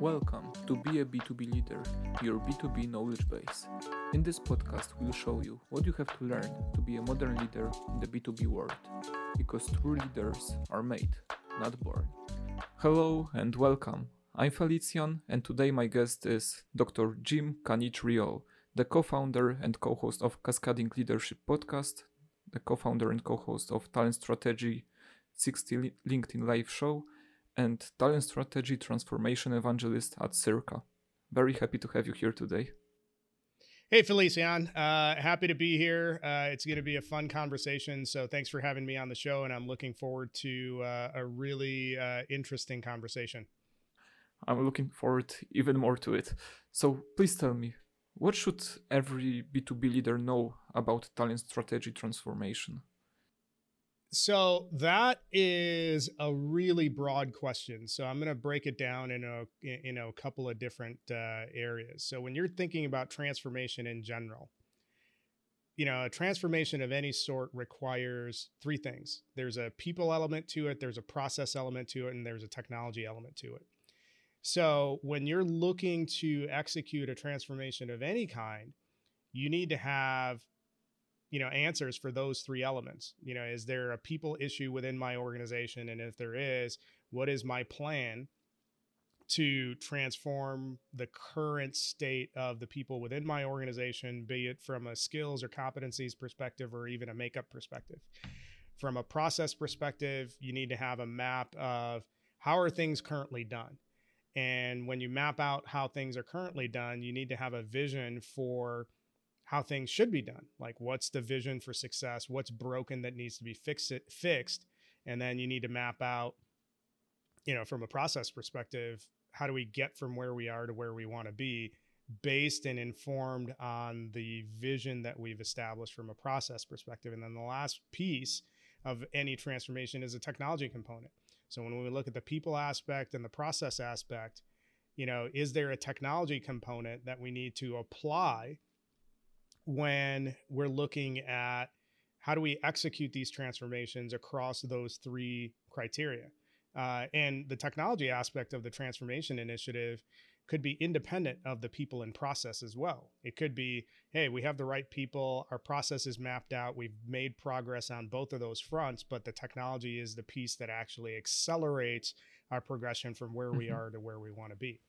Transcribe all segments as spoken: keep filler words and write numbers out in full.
Welcome to Be a B two B Leader, your B two B knowledge base. In this podcast, we'll show you what you have to learn to be a modern leader in the B two B world, because true leaders are made, not born. Hello and welcome. I'm Felicjan, and today my guest is Doctor Jim Kanichirayil, the co-founder and co-host of Cascading Leadership Podcast, the co-founder and co-host of Talent Strategy sixty LinkedIn Live Show, and Talent Strategy Transformation Evangelist at Circa. Very happy to have you here today. Hey, Felicjan. Uh, happy to be here. Uh, it's going to be a fun conversation, so thanks for having me on the show, and I'm looking forward to uh, a really uh, interesting conversation. I'm looking forward even more to it. So please tell me, what should every B two B leader know about Talent Strategy Transformation? So that is a really broad question. So I'm going to break it down in a, in a couple of different uh, areas. So when you're thinking about transformation in general, you know, a transformation of any sort requires three things. There's a people element to it, there's a process element to it, and there's a technology element to it. So when you're looking to execute a transformation of any kind, you need to have you know, answers for those three elements. You know, is there a people issue within my organization? And if there is, what is my plan to transform the current state of the people within my organization, be it from a skills or competencies perspective, or even a makeup perspective? From a process perspective, you need to have a map of how are things currently done? And when you map out how things are currently done, you need to have a vision for how things should be done. Like, what's the vision for success? What's broken that needs to be fixed, fixed? And then you need to map out, you know, from a process perspective, how do we get from where we are to where we want to be based and informed on the vision that we've established from a process perspective? And then the last piece of any transformation is a technology component. So when we look at the people aspect and the process aspect, you know, is there a technology component that we need to apply when we're looking at how do we execute these transformations across those three criteria? Uh, and the technology aspect of the transformation initiative could be independent of the people and process as well. It could be, hey, we have the right people, our process is mapped out, we've made progress on both of those fronts, but the technology is the piece that actually accelerates our progression from where mm-hmm. we are to where we want to be.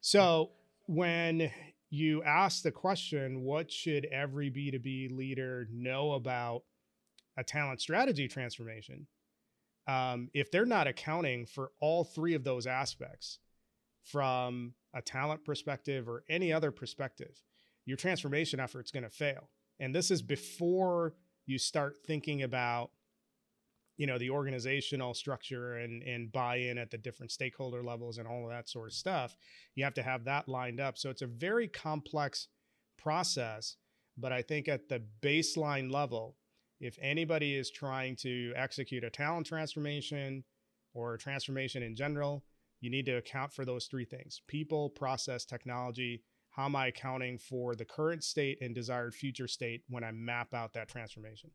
So when you ask the question, what should every B two B leader know about a talent strategy transformation? Um, if they're not accounting for all three of those aspects from a talent perspective or any other perspective, your transformation effort's going to fail. And this is before you start thinking about, you know, the organizational structure and, and buy-in at the different stakeholder levels and all of that sort of stuff. You have to have that lined up. So it's a very complex process, but I think at the baseline level, if anybody is trying to execute a talent transformation or a transformation in general, you need to account for those three things: people, process, technology. How am I accounting for the current state and desired future state when I map out that transformation?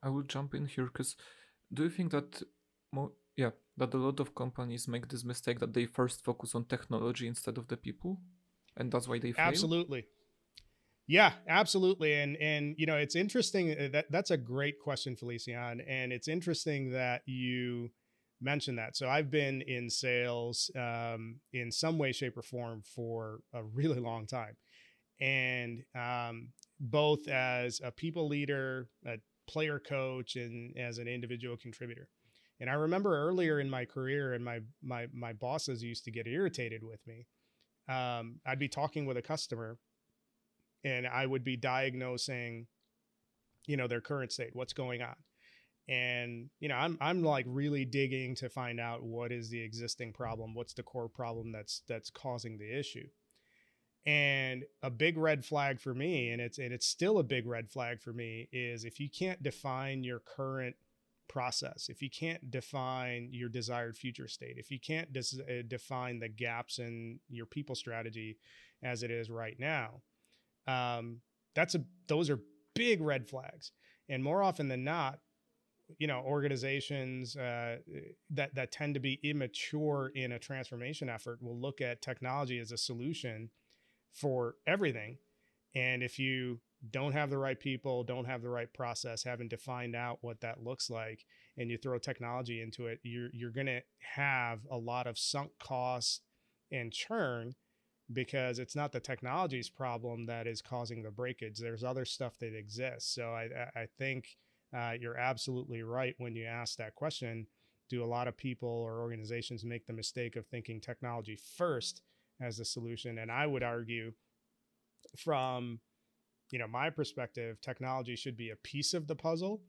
I will jump in here, because do you think that, mo- yeah, that a lot of companies make this mistake that they first focus on technology instead of the people, and that's why they fail? Absolutely. Yeah, absolutely. And, and you know, it's interesting. That, that's a great question, Felicjan. And it's interesting that you mentioned that. So I've been in sales um, in some way, shape, or form for a really long time. And um, both as a people leader, a player coach, and as an individual contributor. And I remember earlier in my career, and my my my bosses used to get irritated with me. Um, I'd be talking with a customer and I would be diagnosing, you know, their current state, what's going on. And, you know, I'm I'm like really digging to find out what is the existing problem, what's the core problem that's that's causing the issue. And a big red flag for me, and it's and it's still a big red flag for me, is if you can't define your current process, if you can't define your desired future state, if you can't dis- define the gaps in your people strategy as it is right now, um, that's a those are big red flags. And more often than not, you know, organizations uh, that, that tend to be immature in a transformation effort will look at technology as a solution for everything. And if you don't have the right people, don't have the right process, haven't defined out what that looks like, and you throw technology into it, you're, you're going to have a lot of sunk costs and churn, because it's not the technology's problem that is causing the breakage. There's other stuff that exists. So I, I think uh, you're absolutely right when you ask that question. Do a lot of people or organizations make the mistake of thinking technology first as the solution? And I would argue from, you know, my perspective, technology should be a piece of the puzzle,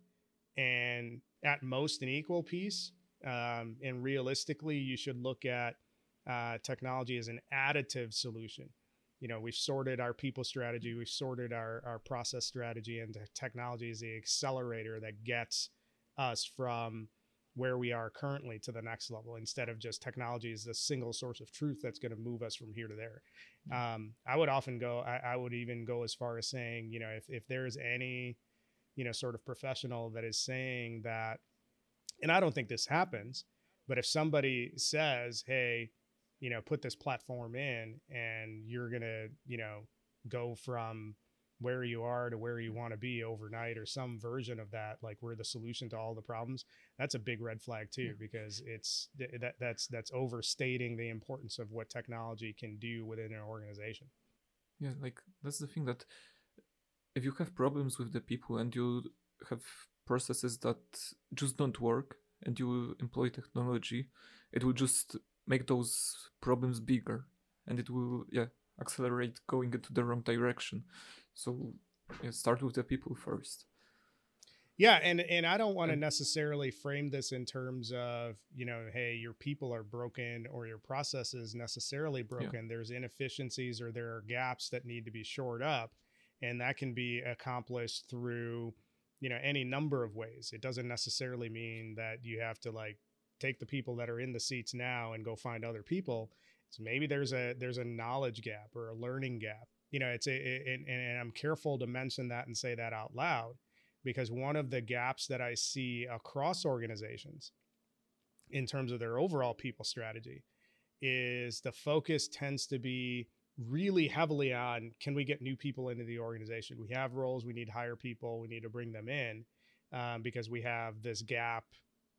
and at most an equal piece. Um, and realistically, you should look at uh, technology as an additive solution. You know, we've sorted our people strategy, we've sorted our, our process strategy, and technology is the accelerator that gets us from where we are currently to the next level, instead of just technology is the single source of truth that's going to move us from here to there. Um, I would often go, I, I would even go as far as saying, you know, if, if there's any, you know, sort of professional that is saying that, and I don't think this happens, but if somebody says, hey, you know, put this platform in and you're going to, you know, go from where you are to where you want to be overnight, or some version of that, like we're the solution to all the problems, that's a big red flag too, because it's that that's that's overstating the importance of what technology can do within an organization. Yeah, like that's the thing, that if you have problems with the people and you have processes that just don't work and you employ technology, it will just make those problems bigger, and it will, yeah, accelerate going into the wrong direction. So yeah, start with the people first. Yeah, and and I don't want to necessarily frame this in terms of, you know, hey, your people are broken or your process is necessarily broken. Yeah. There's inefficiencies or there are gaps that need to be shored up, and that can be accomplished through, you know, any number of ways. It doesn't necessarily mean that you have to like take the people that are in the seats now and go find other people. So maybe there's a there's a knowledge gap or a learning gap. You know, it's a, it, and I'm careful to mention that and say that out loud, because one of the gaps that I see across organizations in terms of their overall people strategy is the focus tends to be really heavily on, can we get new people into the organization? We have roles, we need to hire people, we need to bring them in um, because we have this gap,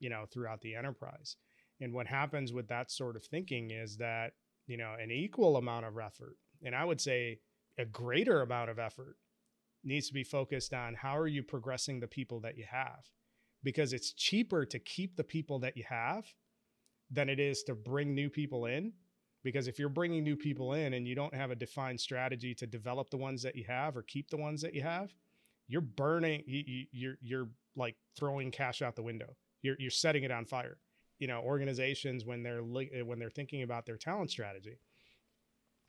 you know, throughout the enterprise. And what happens with that sort of thinking is that, you know, an equal amount of effort, and I would say a greater amount of effort, needs to be focused on how are you progressing the people that you have, because it's cheaper to keep the people that you have than it is to bring new people in. Because if you're bringing new people in and you don't have a defined strategy to develop the ones that you have or keep the ones that you have, you're burning, you, you're, you're like throwing cash out the window. You're, you're setting it on fire. You know, organizations, when they're when they're thinking about their talent strategy,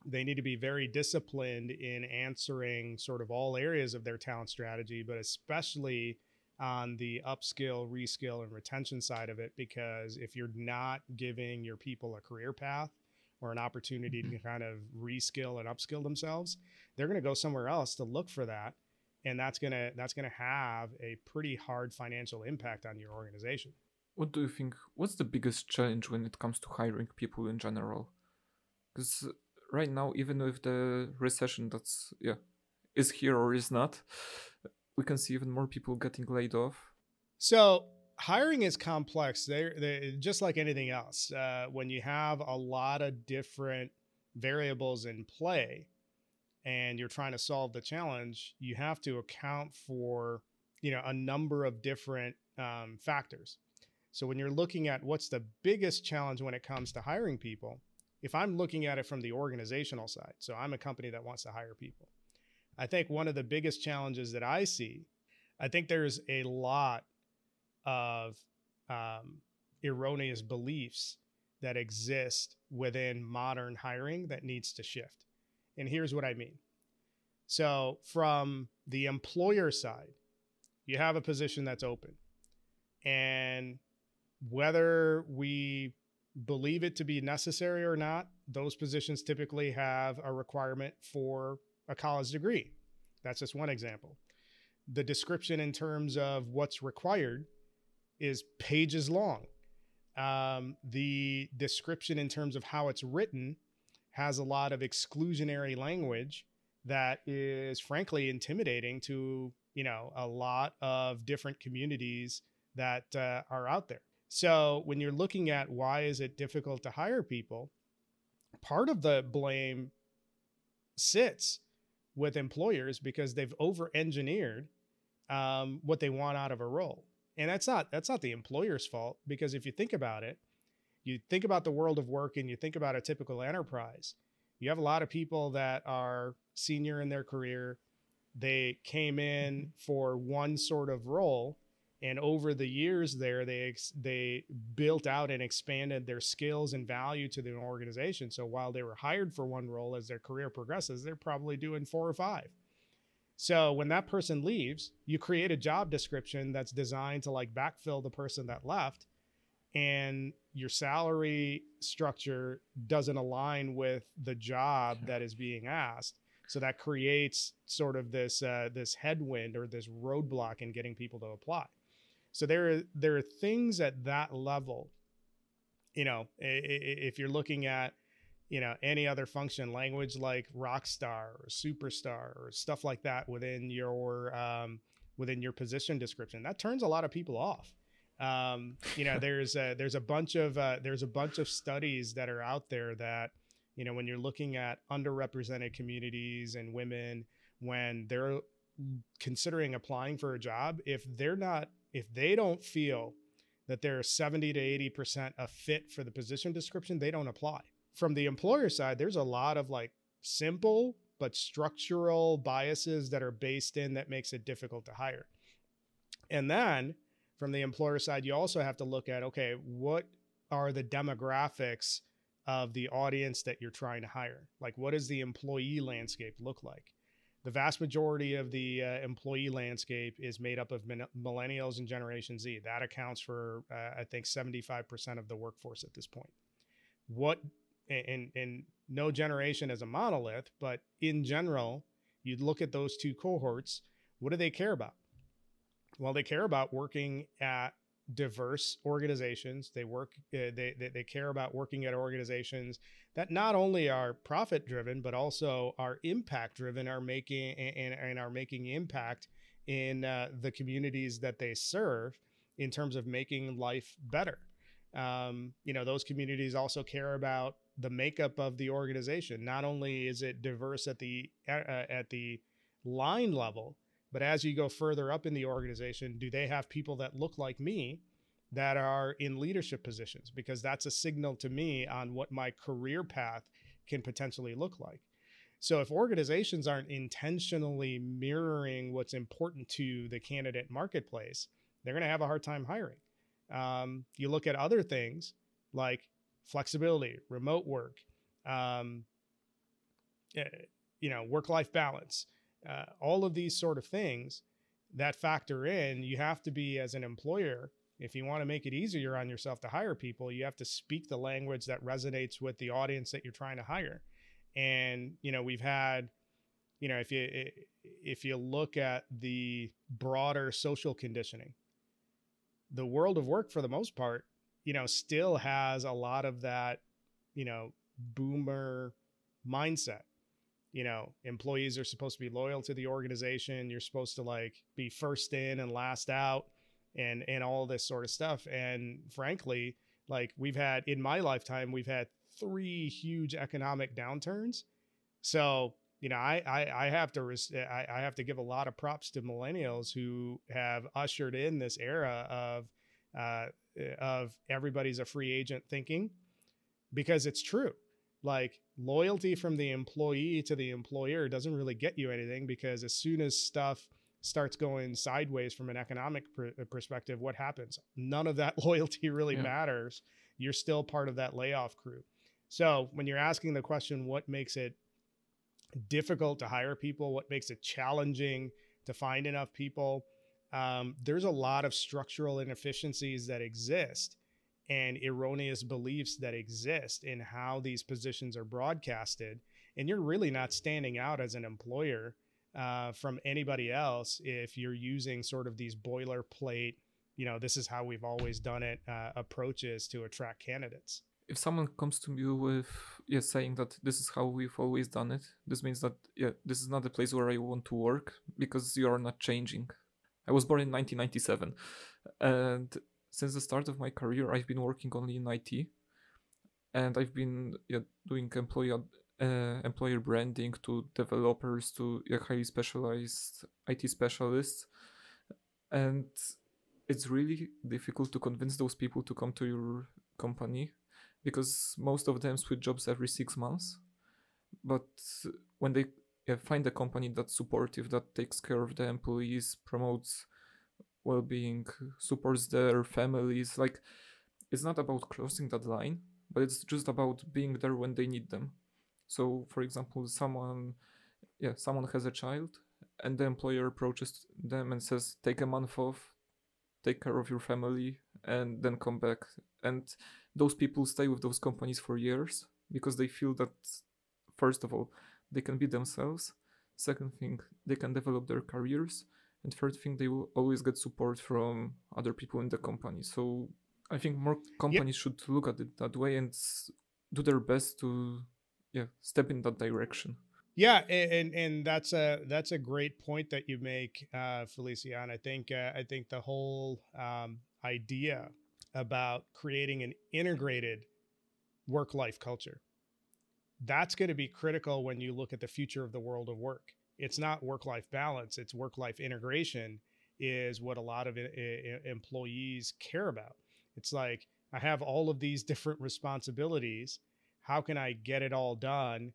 they need to be very disciplined in answering sort of all areas of their talent strategy, but especially on the upskill, reskill, and retention side of it, because if you're not giving your people a career path or an opportunity to kind of reskill and upskill themselves, they're going to go somewhere else to look for that, and that's gonna that's gonna have a pretty hard financial impact on your organization. What do you think, what's the biggest challenge when it comes to hiring people in general? Because right now, even with the recession that's, yeah, is here or is not, we can see even more people getting laid off. So hiring is complex. They're, they're just like anything else. Uh, when you have a lot of different variables in play and you're trying to solve the challenge, you have to account for, you know, a number of different um, factors. So when you're looking at what's the biggest challenge when it comes to hiring people, if I'm looking at it from the organizational side, so I'm a company that wants to hire people, I think one of the biggest challenges that I see, I think there's a lot of um, erroneous beliefs that exist within modern hiring that needs to shift. And here's what I mean. So from the employer side, you have a position that's open, and whether we believe it to be necessary or not, those positions typically have a requirement for a college degree. That's just one example. The description in terms of what's required is pages long. Um, the description in terms of how it's written has a lot of exclusionary language that is frankly intimidating to, you know, a lot of different communities that uh, are out there. So when you're looking at why is it difficult to hire people, part of the blame sits with employers because they've over-engineered um, what they want out of a role. And that's not that's not the employer's fault, because if you think about it, you think about the world of work and you think about a typical enterprise, you have a lot of people that are senior in their career. They came in for one sort of role, and over the years there, they they built out and expanded their skills and value to the organization. So while they were hired for one role, as their career progresses, they're probably doing four or five. So when that person leaves, you create a job description that's designed to like backfill the person that left, and your salary structure doesn't align with the job that is being asked. So that creates sort of this uh, this headwind or this roadblock in getting people to apply. So there are, there are things at that level, you know, if you're looking at, you know, any other function, language like rock star or superstar or stuff like that within your um, within your position description, that turns a lot of people off. Um, you know, there's a, there's a bunch of uh, there's a bunch of studies that are out there that, you know, when you're looking at underrepresented communities and women, when they're considering applying for a job, if they're not if they don't feel that they're seventy to eighty percent a fit for the position description, they don't apply. From the employer side, there's a lot of like simple but structural biases that are based in that makes it difficult to hire. And then from the employer side, you also have to look at, okay, what are the demographics of the audience that you're trying to hire? Like, what does the employee landscape look like? The vast majority of the uh, employee landscape is made up of min- millennials and Generation Z. That accounts for, uh, I think, seventy-five percent of the workforce at this point. What And, and no generation as a monolith, but in general, you'd look at those two cohorts. What do they care about? Well, they care about working at diverse organizations. They work. Uh, they, they they care about working at organizations that not only are profit driven, but also are impact driven. Are making and, and are making impact in uh, the communities that they serve in terms of making life better. Um, you know, those communities also care about the makeup of the organization. Not only is it diverse at the uh, at the line level, but as you go further up in the organization, do they have people that look like me that are in leadership positions? Because that's a signal to me on what my career path can potentially look like. So if organizations aren't intentionally mirroring what's important to the candidate marketplace, they're going to have a hard time hiring. Um, you look at other things like flexibility, remote work, um, you know, work-life balance, uh, all of these sort of things that factor in. You have to be, as an employer, if you want to make it easier on yourself to hire people, you have to speak the language that resonates with the audience that you're trying to hire. And, you know, we've had, you know, if you, if you look at the broader social conditioning, the world of work for the most part, you know, still has a lot of that, you know, boomer mindset. You know, employees are supposed to be loyal to the organization. You're supposed to like be first in and last out and, and all this sort of stuff. And frankly, like we've had in my lifetime, we've had three huge economic downturns. So, you know, I, I, I have to, res- I, I have to give a lot of props to millennials who have ushered in this era of, uh, of everybody's a free agent thinking, because it's true. Like loyalty from the employee to the employer doesn't really get you anything, because as soon as stuff starts going sideways from an economic pr- perspective, what happens? None of that loyalty really yeah. matters. You're still part of that layoff crew. So when you're asking the question, what makes it difficult to hire people, what makes it challenging to find enough people, Um, there's a lot of structural inefficiencies that exist and erroneous beliefs that exist in how these positions are broadcasted. And you're really not standing out as an employer uh, from anybody else if you're using sort of these boilerplate, you know, this is how we've always done it, uh, approaches to attract candidates. If someone comes to you with, yeah, saying that this is how we've always done it, this means that, yeah, this is not the place where I want to work, because you are not changing. I was born in nineteen ninety-seven, and since the start of my career, I've been working only in I T, and I've been yeah, doing employee, uh, employer branding to developers, to yeah, highly specialized I T specialists, and it's really difficult to convince those people to come to your company, because most of them switch jobs every six months. But when they yeah, find a company that's supportive, that takes care of the employees, promotes well-being, supports their families, like, it's not about crossing that line, but it's just about being there when they need them. So, for example, someone, yeah, someone has a child, and the employer approaches them and says, take a month off, take care of your family, and then come back. And those people stay with those companies for years because they feel that, first of all, they can be themselves. Second thing, they can develop their careers. And third thing, they will always get support from other people in the company. So I think more companies yep. should look at it that way and do their best to yeah, step in that direction. Yeah, and and that's a that's a great point that you make, uh, Felicjan. I think uh, I think the whole um, idea about creating an integrated work-life culture, that's going to be critical when you look at the future of the world of work. It's not work-life balance; it's work-life integration is what a lot of I- I- employees care about. It's like, I have all of these different responsibilities. How can I get it all done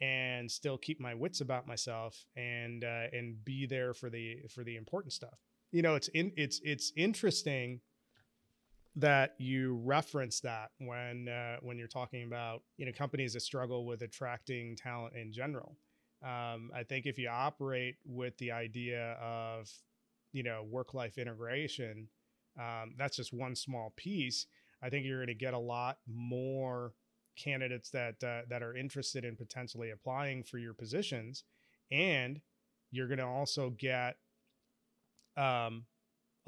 and still keep my wits about myself and uh, and be there for the for the important stuff? You know, it's in, it's it's interesting that you reference that when uh, when you're talking about, you know, companies that struggle with attracting talent in general. Um, I think if you operate with the idea of, you know, work-life integration, um, that's just one small piece. I think you're going to get a lot more candidates that uh, that are interested in potentially applying for your positions, and you're going to also get um,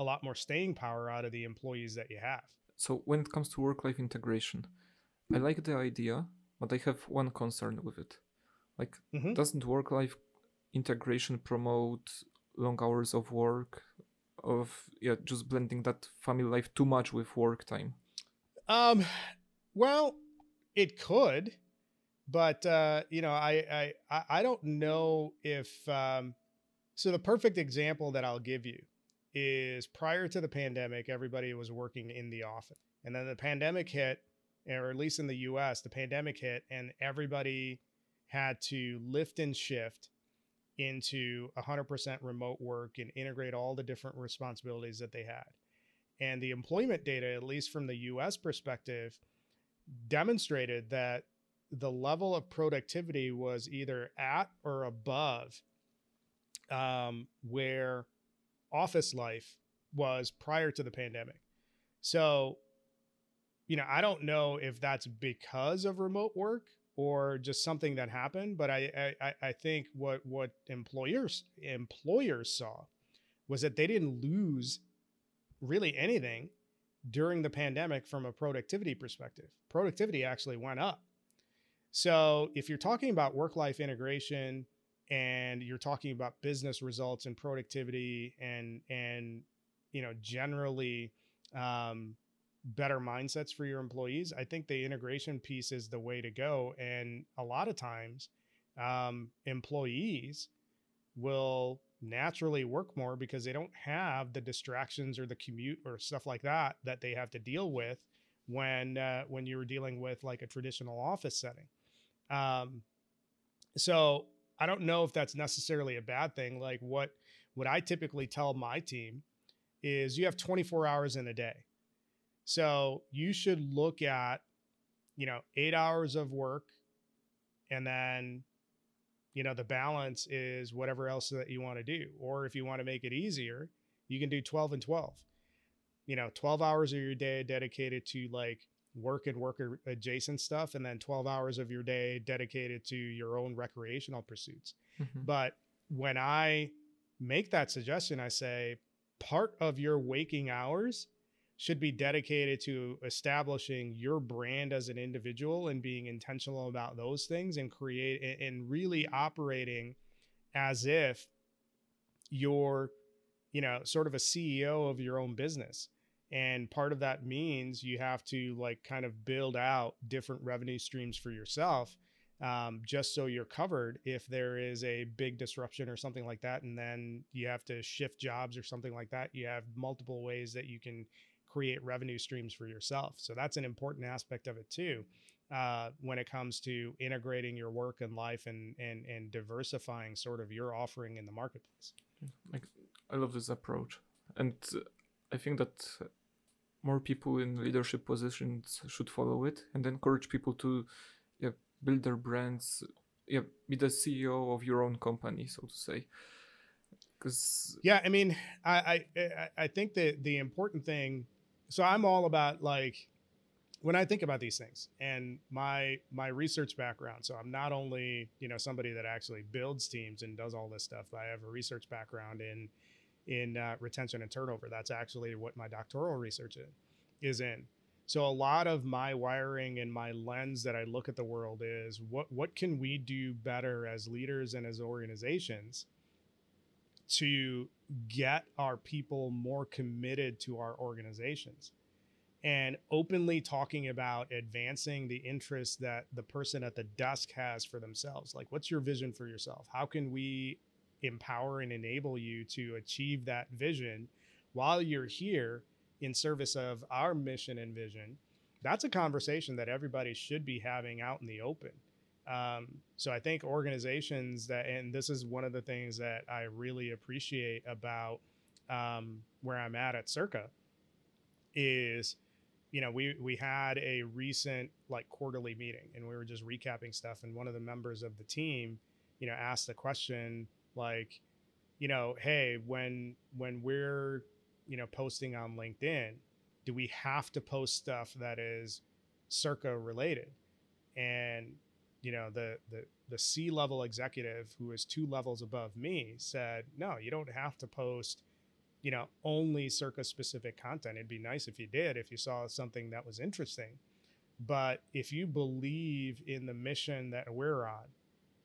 a lot more staying power out of the employees that you have. So when it comes to work-life integration, I like the idea, but I have one concern with it. Like, mm-hmm. doesn't work-life integration promote long hours of work, of yeah, just blending that family life too much with work time? Um, well. It could, but, uh, you know, I, I, I don't know if, um, so the perfect example that I'll give you is prior to the pandemic, everybody was working in the office, and then the pandemic hit, or at least in the U S, the pandemic hit, and everybody had to lift and shift into one hundred percent remote work and integrate all the different responsibilities that they had. And the employment data, at least from the U S perspective, demonstrated that the level of productivity was either at or above um, where office life was prior to the pandemic. So, you know, I don't know if that's because of remote work or just something that happened, but I I, I think what what employers employers saw was that they didn't lose really anything during the pandemic from a productivity perspective. Productivity actually went up. So if you're talking about work-life integration and you're talking about business results and productivity and, and you know, generally um, better mindsets for your employees, I think the integration piece is the way to go. And a lot of times um, employees will naturally work more because they don't have the distractions or the commute or stuff like that that they have to deal with when uh, when you were dealing with like a traditional office setting. Um, so I don't know if that's necessarily a bad thing. Like what what I typically tell my team is you have twenty-four hours in a day, so you should look at, you know, eight hours of work, and then, you know, the balance is whatever else that you want to do. Or if you want to make it easier, you can do twelve and twelve. You know, twelve hours of your day dedicated to like work and work adjacent stuff, and then twelve hours of your day dedicated to your own recreational pursuits. Mm-hmm. But when I make that suggestion, I say, part of your waking hours should be dedicated to establishing your brand as an individual and being intentional about those things and create and really operating as if you're, you know, sort of a C E O of your own business. And part of that means you have to like kind of build out different revenue streams for yourself, um, just so you're covered if there is a big disruption or something like that. And then you have to shift jobs or something like that. You have multiple ways that you can create revenue streams for yourself. So that's an important aspect of it too, uh, when it comes to integrating your work and life and and and diversifying sort of your offering in the marketplace. Like, I love this approach, and uh, I think that more people in leadership positions should follow it and encourage people to yeah, build their brands, yeah, be the C E O of your own company, so to say. Because yeah, I mean, I I I think that the important thing. So I'm all about like when I think about these things and my my research background. So I'm not only, you know, somebody that actually builds teams and does all this stuff, but I have a research background in in uh, retention and turnover. That's actually what my doctoral research is in. So a lot of my wiring and my lens that I look at the world is what what can we do better as leaders and as organizations to get our people more committed to our organizations, and openly talking about advancing the interests that the person at the desk has for themselves. Like, what's your vision for yourself? How can we empower and enable you to achieve that vision while you're here in service of our mission and vision? That's a conversation that everybody should be having out in the open. Um, so I think organizations that, and this is one of the things that I really appreciate about, um, where I'm at at Circa is, you know, we, we had a recent like quarterly meeting and we were just recapping stuff. And one of the members of the team, you know, asked the question like, you know, hey, when, when we're, you know, posting on LinkedIn, do we have to post stuff that is Circa related? And, you know, the, the, the C-level executive who is two levels above me said, no, you don't have to post, you know, only Circa specific content. It'd be nice if you did, if you saw something that was interesting, but if you believe in the mission that we're on,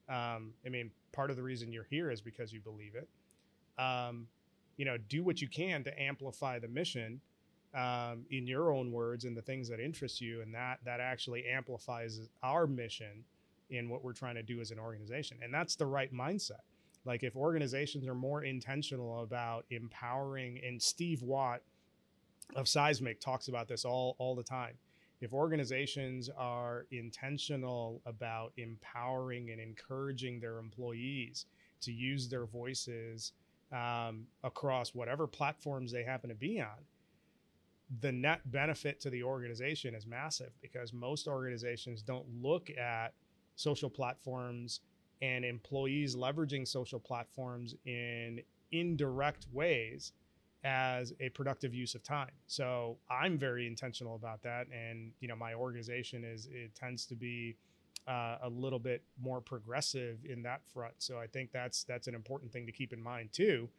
um, I mean, part of the reason you're here is because you believe it, um, you know, do what you can to amplify the mission, um, in your own words and the things that interest you. And that, that actually amplifies our mission in what we're trying to do as an organization. And that's the right mindset. Like, if organizations are more intentional about empowering, and Steve Watt of Seismic talks about this all, all the time. If organizations are intentional about empowering and encouraging their employees to use their voices, um, across whatever platforms they happen to be on, the net benefit to the organization is massive, because most organizations don't look at social platforms and employees leveraging social platforms in indirect ways as a productive use of time. So I'm very intentional about that. And, you know, my organization is, it tends to be uh, a little bit more progressive in that front. So I think that's, that's an important thing to keep in mind too.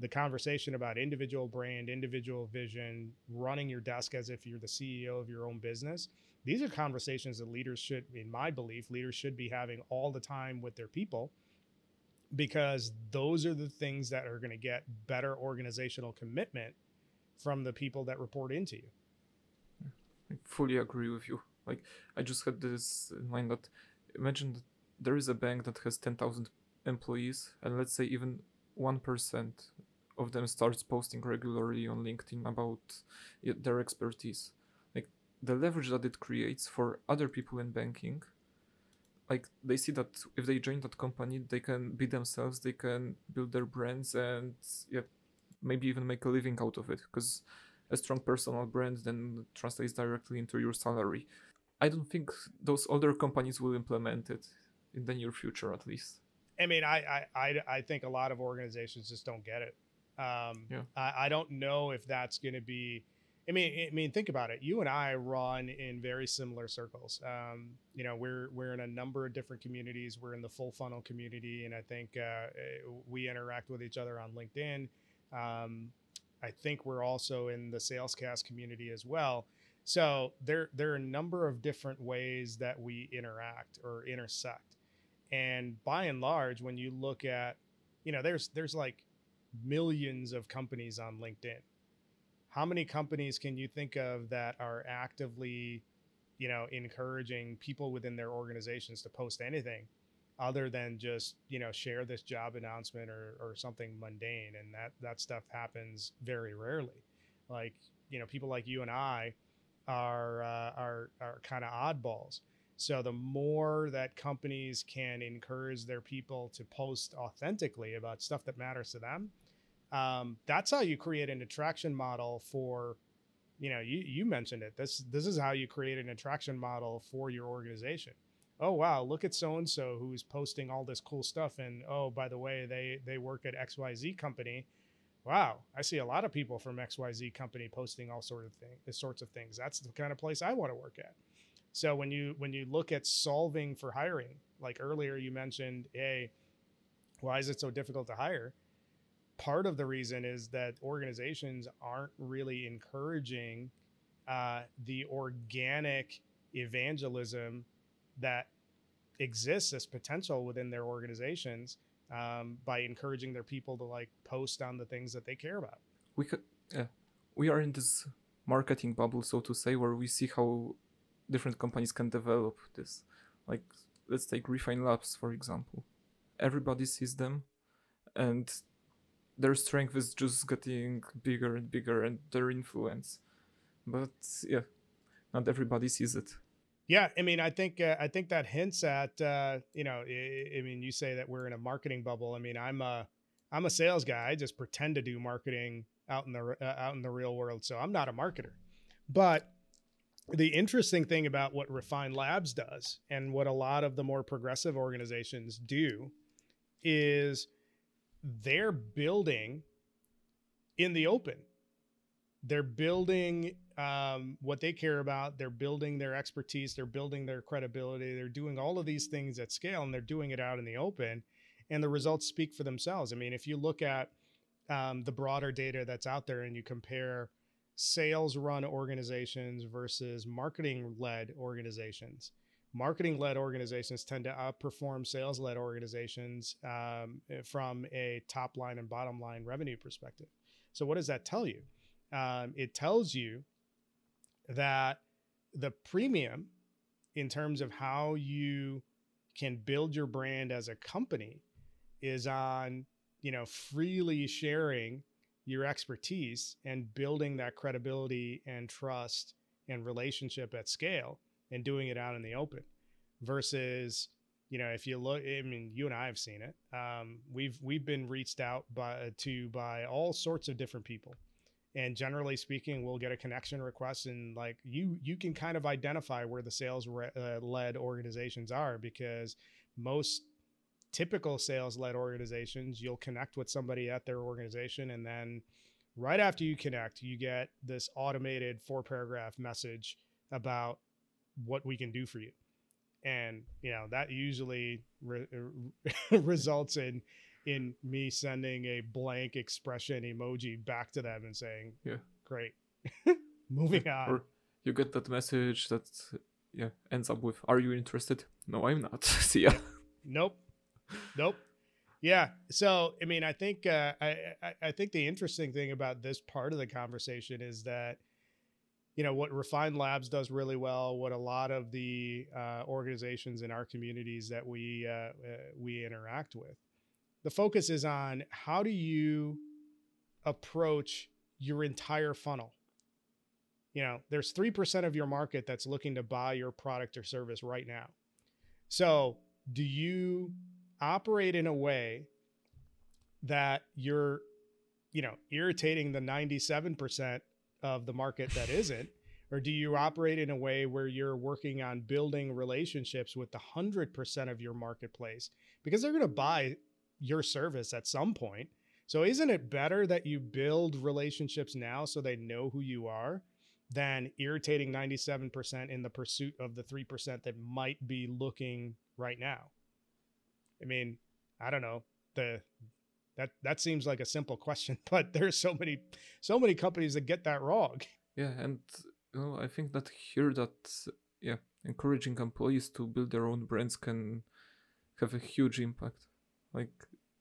The conversation about individual brand, individual vision, running your desk as if you're the C E O of your own business. These are conversations that leaders should, in my belief, leaders should be having all the time with their people, because those are the things that are going to get better organizational commitment from the people that report into you. I fully agree with you. Like, I just had this in mind that, imagine that there is a bank that has ten thousand employees, and let's say even one percent of them starts posting regularly on LinkedIn about their expertise. The leverage that it creates for other people in banking, like, they see that if they join that company, they can be themselves, they can build their brands, and yeah, maybe even make a living out of it, because a strong personal brand then translates directly into your salary. I don't think those other companies will implement it in the near future, at least. I mean, I I, I, I think a lot of organizations just don't get it. Um, yeah. I, I don't know if that's going to be... I mean, I mean, think about it. You and I run in very similar circles. Um, you know, we're we're in a number of different communities. We're in the full funnel community, and I think uh, we interact with each other on LinkedIn. Um, I think we're also in the Salescast community as well. So there, there are a number of different ways that we interact or intersect. And by and large, when you look at, you know, there's, there's like millions of companies on LinkedIn. How many companies can you think of that are actively, you know, encouraging people within their organizations to post anything other than just, you know, share this job announcement or, or something mundane? And that, that stuff happens very rarely. Like, you know, people like you and I are, uh, are, are kind of oddballs. So the more that companies can encourage their people to post authentically about stuff that matters to them, um, that's how you create an attraction model for, you know, you, you mentioned it. This, this is how you create an attraction model for your organization. Oh, wow. Look at so-and-so who's posting all this cool stuff. And, oh, by the way, they, they work at X Y Z company. Wow. I see a lot of people from X Y Z company posting all sort of thing, sorts of things. That's the kind of place I want to work at. So when you when you look at solving for hiring, like earlier you mentioned, hey, why is it so difficult to hire? Part of the reason is that organizations aren't really encouraging uh, the organic evangelism that exists as potential within their organizations um, by encouraging their people to like post on the things that they care about. We could, uh, we are in this marketing bubble, so to say, where we see how different companies can develop this. Like, let's take Refine Labs, for example. Everybody sees them, and their strength is just getting bigger and bigger, and their influence. But yeah, not everybody sees it. Yeah, I mean, I think uh, I think that hints at uh, you know, I, I mean, you say that we're in a marketing bubble. I mean, I'm a I'm a sales guy. I just pretend to do marketing out in the uh, out in the real world, so I'm not a marketer, but. The interesting thing about what Refine Labs does and what a lot of the more progressive organizations do is they're building in the open. They're building um, what they care about. They're building their expertise. They're building their credibility. They're doing all of these things at scale, and they're doing it out in the open. And the results speak for themselves. I mean, if you look at um, the broader data that's out there and you compare sales run organizations versus marketing led organizations. Marketing led organizations tend to outperform sales led organizations um, from a top line and bottom line revenue perspective. So what does that tell you? Um, it tells you that the premium in terms of how you can build your brand as a company is on, you know, freely sharing your expertise and building that credibility and trust and relationship at scale and doing it out in the open versus, you know, if you look, I mean, you and I have seen it. Um, we've, we've been reached out by, to by all sorts of different people. And generally speaking, we'll get a connection request and like you, you can kind of identify where the sales re- uh, led organizations are because most typical sales-led organizations, you'll connect with somebody at their organization. And then right after you connect, you get this automated four-paragraph message about what we can do for you. And, you know, that usually re- results in in me sending a blank expression emoji back to them and saying, yeah, great, moving on. Or you get that message that yeah ends up with, are you interested? No, I'm not. See ya. Nope. Nope. Yeah. So, I mean, I think uh, I, I, I think the interesting thing about this part of the conversation is that, you know, what Refine Labs does really well, what a lot of the uh, organizations in our communities that we uh, uh, we interact with, the focus is on how do you approach your entire funnel. You know, there's three percent of your market that's looking to buy your product or service right now. So do you operate in a way that you're, you know, irritating the ninety-seven percent of the market that isn't, or do you operate in a way where you're working on building relationships with the one hundred percent of your marketplace because they're going to buy your service at some point? So isn't it better that you build relationships now so they know who you are than irritating ninety-seven percent in the pursuit of the three percent that might be looking right now? I mean, I don't know. The That that seems like a simple question, but there's so many so many companies that get that wrong. Yeah, and you know, I think that here that yeah, encouraging employees to build their own brands can have a huge impact. Like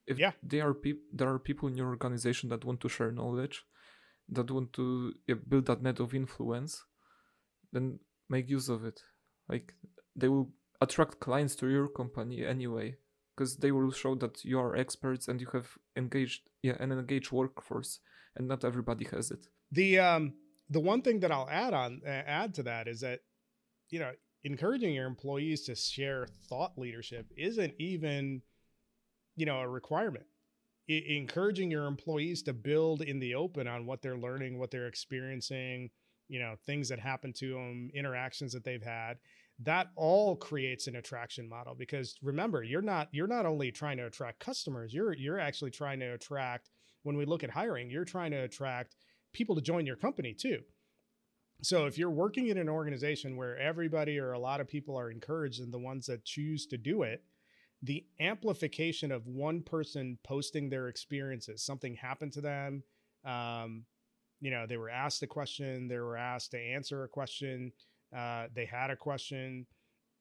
if yeah. they are pe- there are people in your organization that want to share knowledge, that want to yeah, build that net of influence, then make use of it. Like they will attract clients to your company anyway, because they will show that you are experts and you have engaged yeah, an engaged workforce, and not everybody has it. The um the one thing that I'll add on uh, add to that is that, you know, encouraging your employees to share thought leadership isn't even, you know, a requirement. I- encouraging your employees to build in the open on what they're learning, what they're experiencing, you know, things that happen to them, interactions that they've had, that all creates an attraction model. Because remember, you're not you're not only trying to attract customers, you're you're actually trying to attract, when we look at hiring, you're trying to attract people to join your company too. So if you're working in an organization where everybody or a lot of people are encouraged and the ones that choose to do it, the amplification of one person posting their experiences, something happened to them, um, you know, they were asked a question, they were asked to answer a question, uh, they had a question,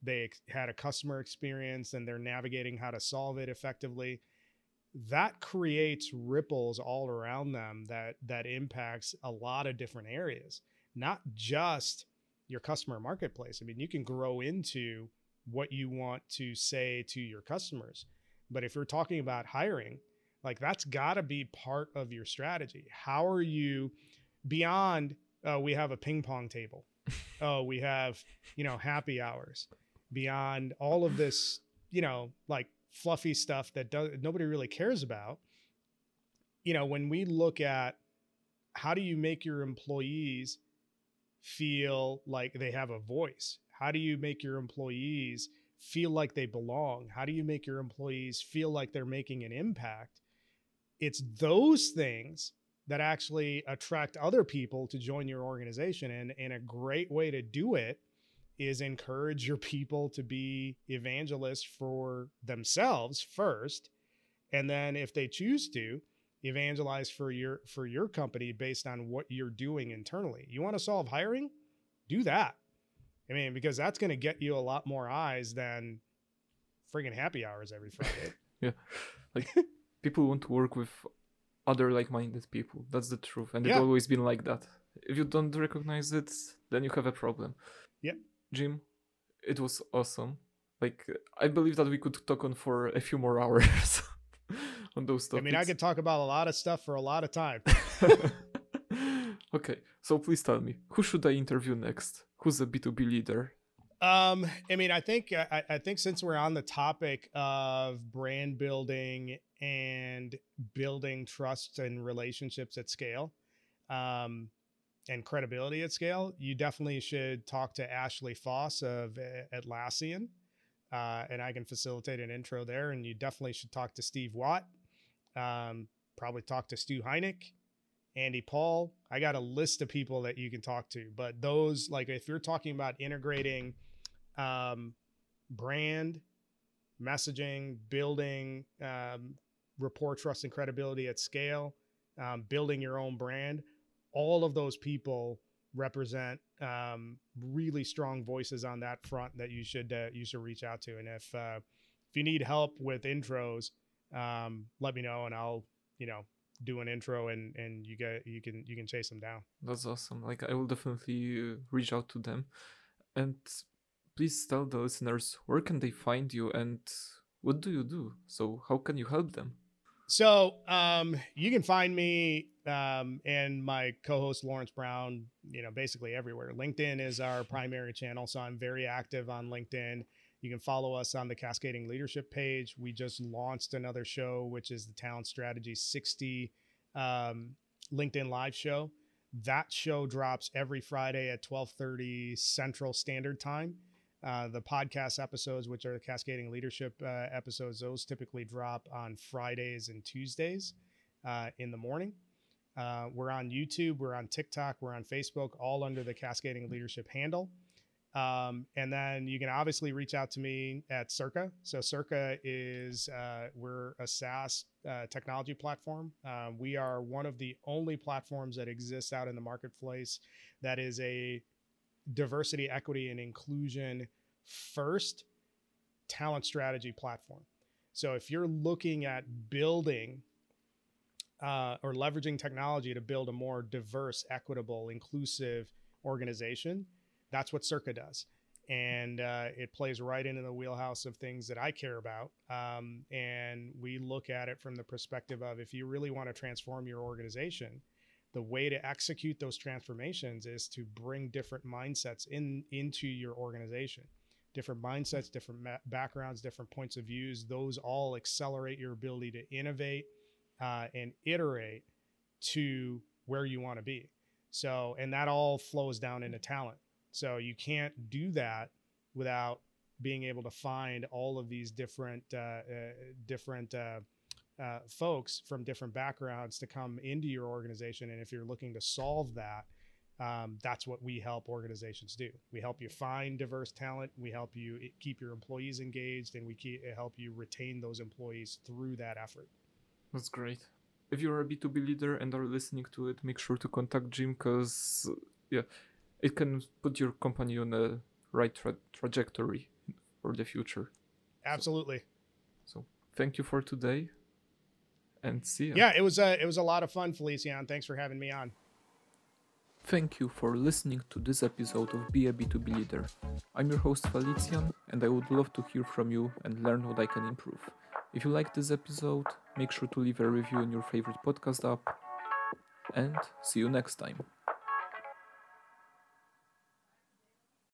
they ex- had a customer experience, and they're navigating how to solve it effectively. That creates ripples all around them that that impacts a lot of different areas, not just your customer marketplace. I mean, you can grow into what you want to say to your customers. But if you're talking about hiring, like that's got to be part of your strategy. How are you beyond, uh, we have a ping pong table. Oh, we have, you know, happy hours. Beyond all of this, you know, like fluffy stuff that does, nobody really cares about. You know, when we look at how do you make your employees feel like they have a voice? How do you make your employees feel like they belong? How do you make your employees feel like they're making an impact? It's those things that actually attract other people to join your organization. And, and a great way to do it is encourage your people to be evangelists for themselves first. And then if they choose to, evangelize for your for your company based on what you're doing internally. You want to solve hiring? Do that. I mean, because that's going to get you a lot more eyes than friggin' happy hours every Friday. Yeah. Like people want to work with other like-minded people. That's the truth. And yeah. It's always been like that. If you don't recognize it, then you have a problem. Yeah. Jim, it was awesome. Like, I believe that we could talk on for a few more hours on those topics. I mean, I could talk about a lot of stuff for a lot of time. Okay. So please tell me, who should I interview next? Who's a B two B leader? Um, I mean, I think I, I think since we're on the topic of brand building and building trust and relationships at scale, um, and credibility at scale, you definitely should talk to Ashley Foss of Atlassian, uh, and I can facilitate an intro there. And you definitely should talk to Steve Watt. Um, probably talk to Stu Hynek. Andy Paul. I got a list of people that you can talk to, but those, like if you're talking about integrating um, brand, messaging, building um, rapport, trust, and credibility at scale, um, building your own brand, all of those people represent um, really strong voices on that front that you should uh, you should reach out to. And if uh, if you need help with intros, um, let me know, and I'll you know. do an intro and and you get you can you can chase them down. That's awesome. Like I will definitely reach out to them. And please tell the listeners, where can they find you and what do you do? So how can you help them? So um you can find me um and my co-host Lawrence Brown, you know, basically everywhere. LinkedIn is our primary channel, so I'm very active on LinkedIn. You can follow us on the Cascading Leadership page. We just launched another show, which is the Talent Strategy sixty um, LinkedIn Live show. That show drops every Friday at twelve thirty Central Standard Time. Uh, the podcast episodes, which are the Cascading Leadership uh, episodes, those typically drop on Fridays and Tuesdays uh, in the morning. Uh, we're on YouTube, we're on TikTok, we're on Facebook, all under the Cascading Leadership handle. Um, and then you can obviously reach out to me at Circa. So Circa is, uh, we're a SaaS uh, technology platform. Um, we are one of the only platforms that exists out in the marketplace that is a diversity, equity, and inclusion first talent strategy platform. So if you're looking at building uh, or leveraging technology to build a more diverse, equitable, inclusive organization, that's what Circa does. And uh, it plays right into the wheelhouse of things that I care about. Um, and we look at it from the perspective of, if you really want to transform your organization, the way to execute those transformations is to bring different mindsets in into your organization. Different mindsets, different ma- backgrounds, different points of views. Those all accelerate your ability to innovate uh, and iterate to where you want to be. So, and that all flows down into talent. So you can't do that without being able to find all of these different uh, uh, different uh, uh, folks from different backgrounds to come into your organization. And if you're looking to solve that, um, that's what we help organizations do. We help you find diverse talent. We help you keep your employees engaged, and we keep, help you retain those employees through that effort. That's great. If you're a B two B leader and are listening to it, make sure to contact Jim, because yeah, it can put your company on the right tra- trajectory for the future. Absolutely. So, so thank you for today, and see you. Yeah, it was a, it was a lot of fun, Felicjan. Thanks for having me on. Thank you for listening to this episode of Be a B two B Leader. I'm your host, Felicjan, and I would love to hear from you and learn what I can improve. If you like this episode, make sure to leave a review on your favorite podcast app, and see you next time.